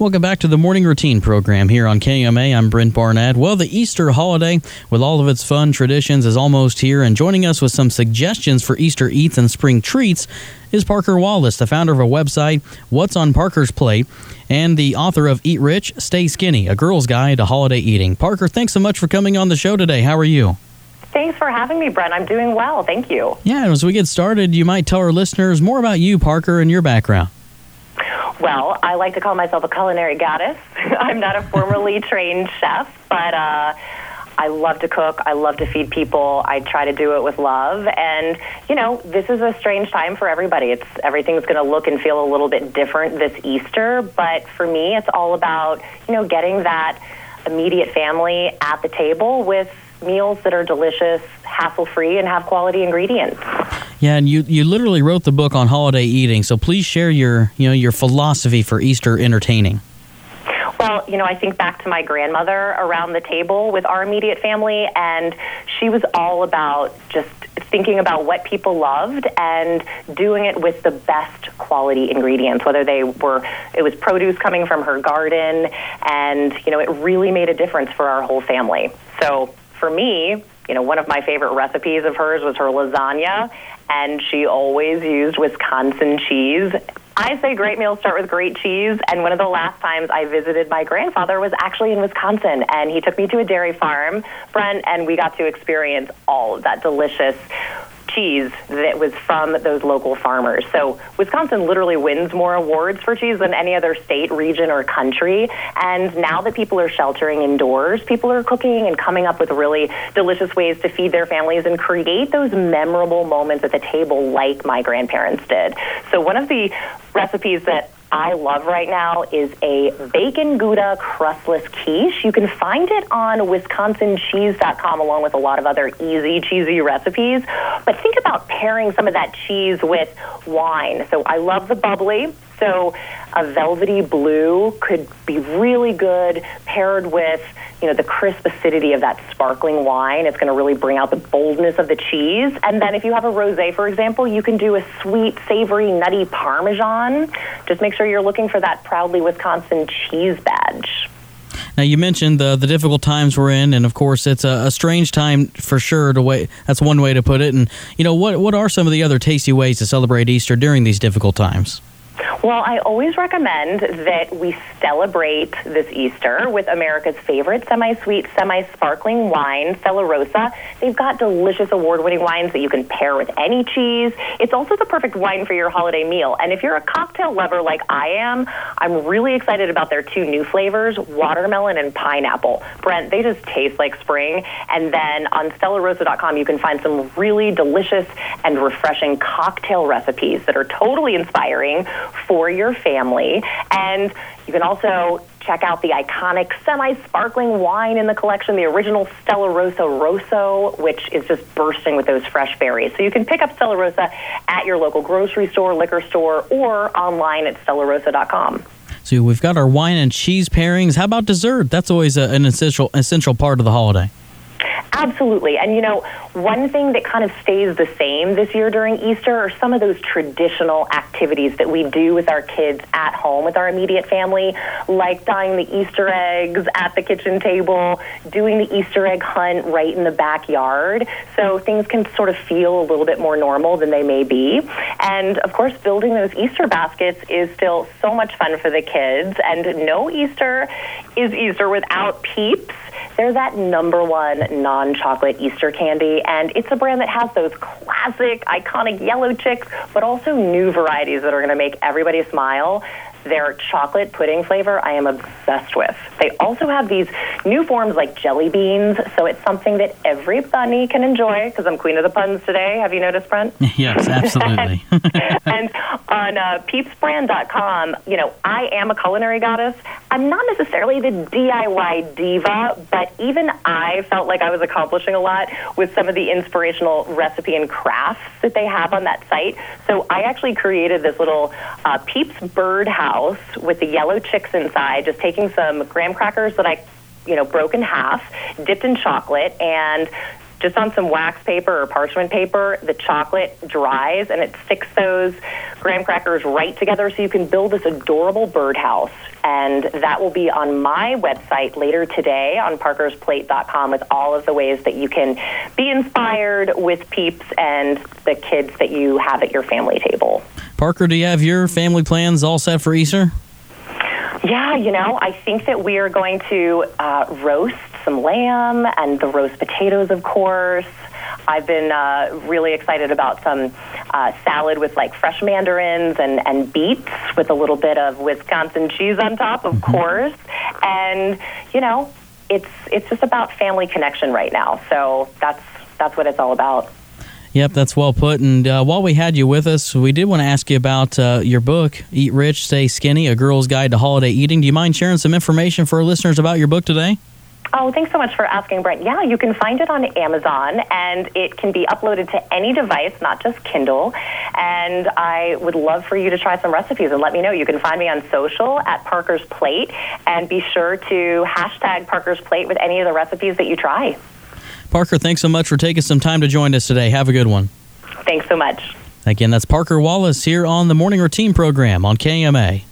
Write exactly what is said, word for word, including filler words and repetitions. Welcome back to the Morning Routine program here on K M A. I'm Brent Barnett. Well, the Easter holiday, with all of its fun traditions, is almost here, and joining us with some suggestions for Easter eats and spring treats is Parker Wallace, the founder of a website, What's on Parker's Plate, and the author of Eat Rich, Stay Skinny, A Girl's Guide to Holiday Eating. Parker, thanks so much for coming on the show today. How are you? Thanks for having me, Brent. I'm doing well. Thank you. Yeah, and as we get started, you might tell our listeners more about you, Parker, and your background. Well, I like to call myself a culinary goddess. I'm not a formally trained chef, but uh, I love to cook. I love to feed people. I try to do it with love. And, you know, this is a strange time for everybody. It's everything's going to look and feel a little bit different this Easter. But for me, it's all about, you know, getting that immediate family at the table with meals that are delicious, hassle-free, and have quality ingredients. Yeah, and you, you literally wrote the book on holiday eating, so please share your, you know, your philosophy for Easter entertaining. Well, you know, I think back to my grandmother around the table with our immediate family, and she was all about just thinking about what people loved and doing it with the best quality ingredients, whether they were, it was produce coming from her garden, and, you know, it really made a difference for our whole family. So for me, you know, one of my favorite recipes of hers was her lasagna, and she always used Wisconsin cheese. I say great meals start with great cheese, and one of the last times I visited my grandfather was actually in Wisconsin, and he took me to a dairy farm, Brent, and we got to experience all of that delicious cheese that was from those local farmers. So Wisconsin literally wins more awards for cheese than any other state, region, or country. And now that people are sheltering indoors, people are cooking and coming up with really delicious ways to feed their families and create those memorable moments at the table like my grandparents did. So one of the recipes that I love right now is a bacon Gouda crustless quiche. You can find it on Wisconsin Cheese dot com along with a lot of other easy, cheesy recipes. But think about pairing some of that cheese with wine. So I love the bubbly. So a velvety blue could be really good paired with, you know, the crisp acidity of that sparkling wine. It's going to really bring out the boldness of the cheese. And then if you have a rosé, for example, you can do a sweet, savory, nutty Parmesan. Just make sure you're looking for that proudly Wisconsin cheese badge. Now, you mentioned the the difficult times we're in, and of course, it's a, a strange time for sure. To wait, that's one way to put it. And, you know, what what are some of the other tasty ways to celebrate Easter during these difficult times? Well, I always recommend that we celebrate this Easter with America's favorite semi-sweet, semi-sparkling wine, Stella Rosa. They've got delicious award-winning wines that you can pair with any cheese. It's also the perfect wine for your holiday meal. And if you're a cocktail lover like I am, I'm really excited about their two new flavors, watermelon and pineapple. Brent, they just taste like spring. And then on stella rosa dot com, you can find some really delicious and refreshing cocktail recipes that are totally inspiring for your family. And you can also check out the iconic semi-sparkling wine in the collection, the original Stella Rosa Rosso, which is just bursting with those fresh berries. So you can pick up Stella Rosa at your local grocery store, liquor store, or online at stella rosa dot com. So we've got our wine and cheese pairings. How about dessert? That's always a, an essential, essential part of the holiday. Absolutely. And, you know, one thing that kind of stays the same this year during Easter are some of those traditional activities that we do with our kids at home with our immediate family, like dyeing the Easter eggs at the kitchen table, doing the Easter egg hunt right in the backyard. So things can sort of feel a little bit more normal than they may be. And, of course, building those Easter baskets is still so much fun for the kids. And no Easter is Easter without Peeps. They're that number one non-chocolate Easter candy, and it's a brand that has those classic, iconic yellow chicks, but also new varieties that are going to make everybody smile. Their chocolate pudding flavor I am obsessed with. They also have these new forms like jelly beans, so it's something that every bunny can enjoy, because I'm queen of the puns today. Have you noticed, Brent? Yes, absolutely. And on uh, peeps brand dot com, you know, I am a culinary goddess. I'm not necessarily the D I Y diva, but even I felt like I was accomplishing a lot with some of the inspirational recipe and crafts that they have on that site. So I actually created this little uh, Peeps birdhouse with the yellow chicks inside, just taking some graham crackers that I, you know, broke in half, dipped in chocolate, and just on some wax paper or parchment paper, the chocolate dries, and it sticks those graham crackers right together so you can build this adorable birdhouse. And that will be on my website later today on parkers plate dot com with all of the ways that you can be inspired with Peeps and the kids that you have at your family table. Parker, do you have your family plans all set for Easter? Yeah, you know, I think that we are going to uh, roast some lamb and the roast potatoes, of course. I've been uh, really excited about some uh, salad with, like, fresh mandarins and, and beets with a little bit of Wisconsin cheese on top, of course. And, you know, it's it's just about family connection right now. So that's that's what it's all about. Yep, that's well put. And uh, while we had you with us, we did want to ask you about uh, your book, Eat Rich, Stay Skinny, A Girl's Guide to Holiday Eating. Do you mind sharing some information for our listeners about your book today? Oh, thanks so much for asking, Brent. Yeah, you can find it on Amazon, and it can be uploaded to any device, not just Kindle. And I would love for you to try some recipes and let me know. You can find me on social at Parker's Plate, and be sure to hashtag Parker's Plate with any of the recipes that you try. Parker, thanks so much for taking some time to join us today. Have a good one. Thanks so much. Again, that's Parker Wallace here on the Morning Routine program on K M A.